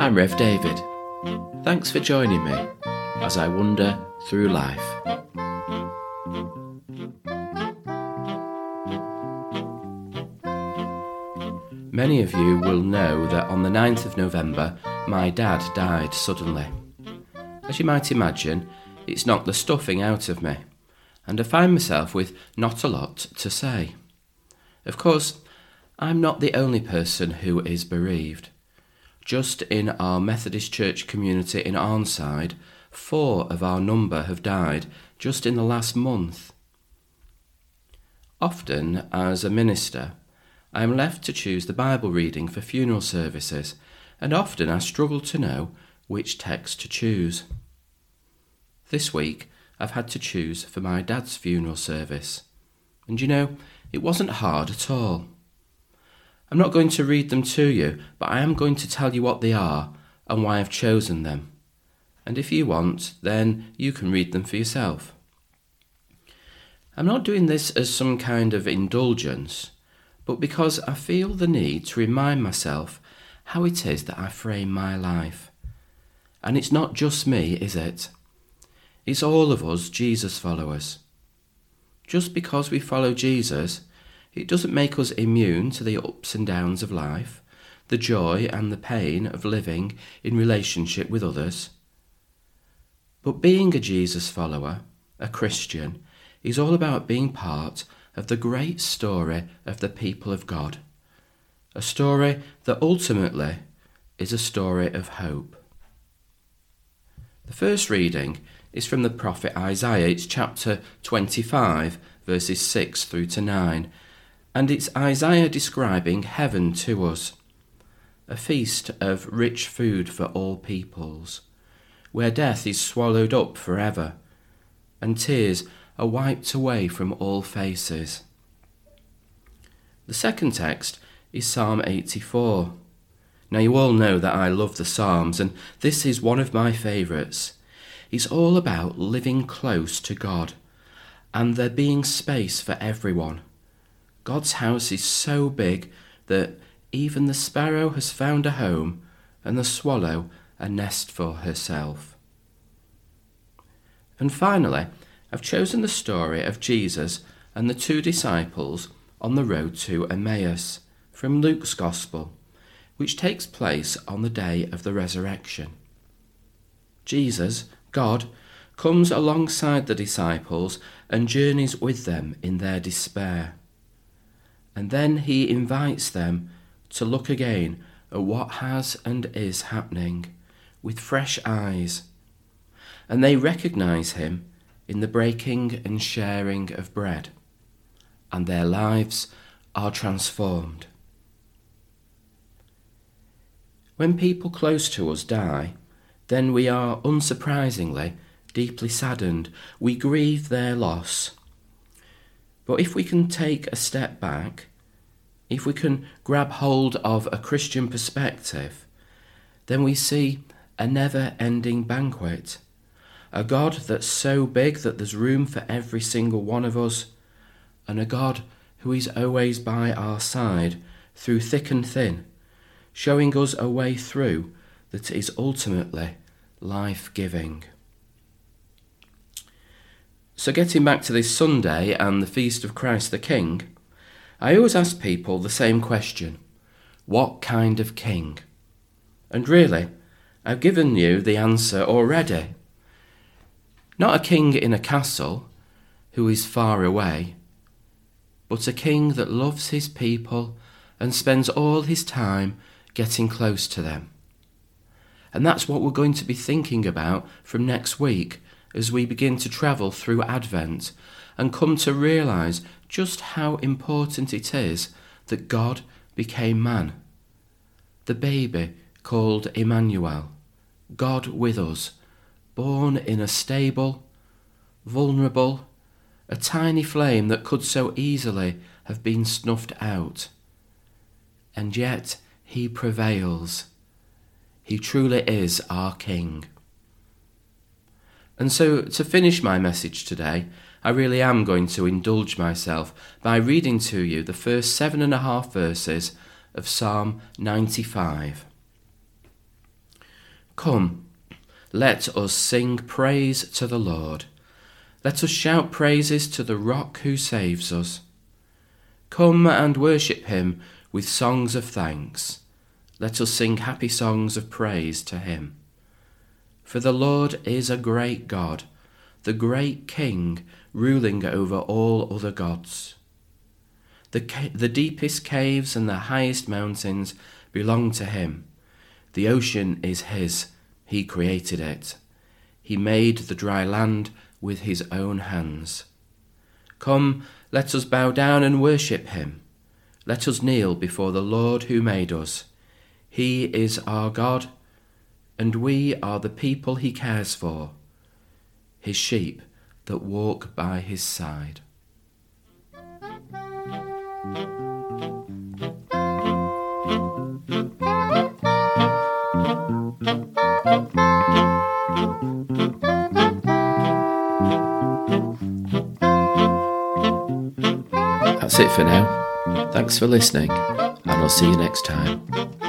I'm Rev David. Thanks for joining me as I wander through life. Many of you will know that on the 9th of November, my dad died suddenly. As you might imagine, it's knocked the stuffing out of me, and I find myself with not a lot to say. Of course, I'm not the only person who is bereaved. Just in our Methodist Church community in Arnside, 4 of our number have died just in the last month. Often, as a minister, I am left to choose the Bible reading for funeral services, and often I struggle to know which text to choose. This week, I've had to choose for my dad's funeral service, and it wasn't hard at all. I'm not going to read them to you, but I am going to tell you what they are and why I've chosen them. And if you want, then you can read them for yourself. I'm not doing this as some kind of indulgence, but because I feel the need to remind myself how it is that I frame my life. And it's not just me, is it? It's all of us Jesus followers. Just because we follow Jesus, it doesn't make us immune to the ups and downs of life, the joy and the pain of living in relationship with others. But being a Jesus follower, a Christian, is all about being part of the great story of the people of God, a story that ultimately is a story of hope. The first reading is from the prophet Isaiah. It's chapter 25, verses 6 through to 9. And it's Isaiah describing heaven to us, a feast of rich food for all peoples, where death is swallowed up forever, and tears are wiped away from all faces. The second text is Psalm 84. Now you all know that I love the Psalms, and this is one of my favourites. It's all about living close to God, and there being space for everyone. God's house is so big that even the sparrow has found a home and the swallow a nest for herself. And finally, I've chosen the story of Jesus and the 2 disciples on the road to Emmaus from Luke's Gospel, which takes place on the day of the resurrection. Jesus, God, comes alongside the disciples and journeys with them in their despair. And then he invites them to look again at what has and is happening with fresh eyes. And they recognise him in the breaking and sharing of bread. And their lives are transformed. When people close to us die, then we are unsurprisingly deeply saddened. We grieve their loss. But if we can take a step back, if we can grab hold of a Christian perspective, then we see a never-ending banquet, a God that's so big that there's room for every single one of us, and a God who is always by our side through thick and thin, showing us a way through that is ultimately life-giving. So getting back to this Sunday and the Feast of Christ the King, I always ask people the same question: what kind of king? And really, I've given you the answer already. Not a king in a castle who is far away, but a king that loves his people and spends all his time getting close to them. And that's what we're going to be thinking about from next week, as we begin to travel through Advent and come to realise just how important it is that God became man, the baby called Emmanuel, God with us, born in a stable, vulnerable, a tiny flame that could so easily have been snuffed out. And yet he prevails. He truly is our King. And so, to finish my message today, I really am going to indulge myself by reading to you the first 7.5 verses of Psalm 95. Come, let us sing praise to the Lord. Let us shout praises to the rock who saves us. Come and worship him with songs of thanks. Let us sing happy songs of praise to him. For the Lord is a great God, the great King, ruling over all other gods. The deepest caves and the highest mountains belong to him. The ocean is his. He created it. He made the dry land with his own hands. Come, let us bow down and worship him. Let us kneel before the Lord who made us. He is our God, and we are the people he cares for, his sheep that walk by his side. That's it for now. Thanks for listening, and I'll see you next time.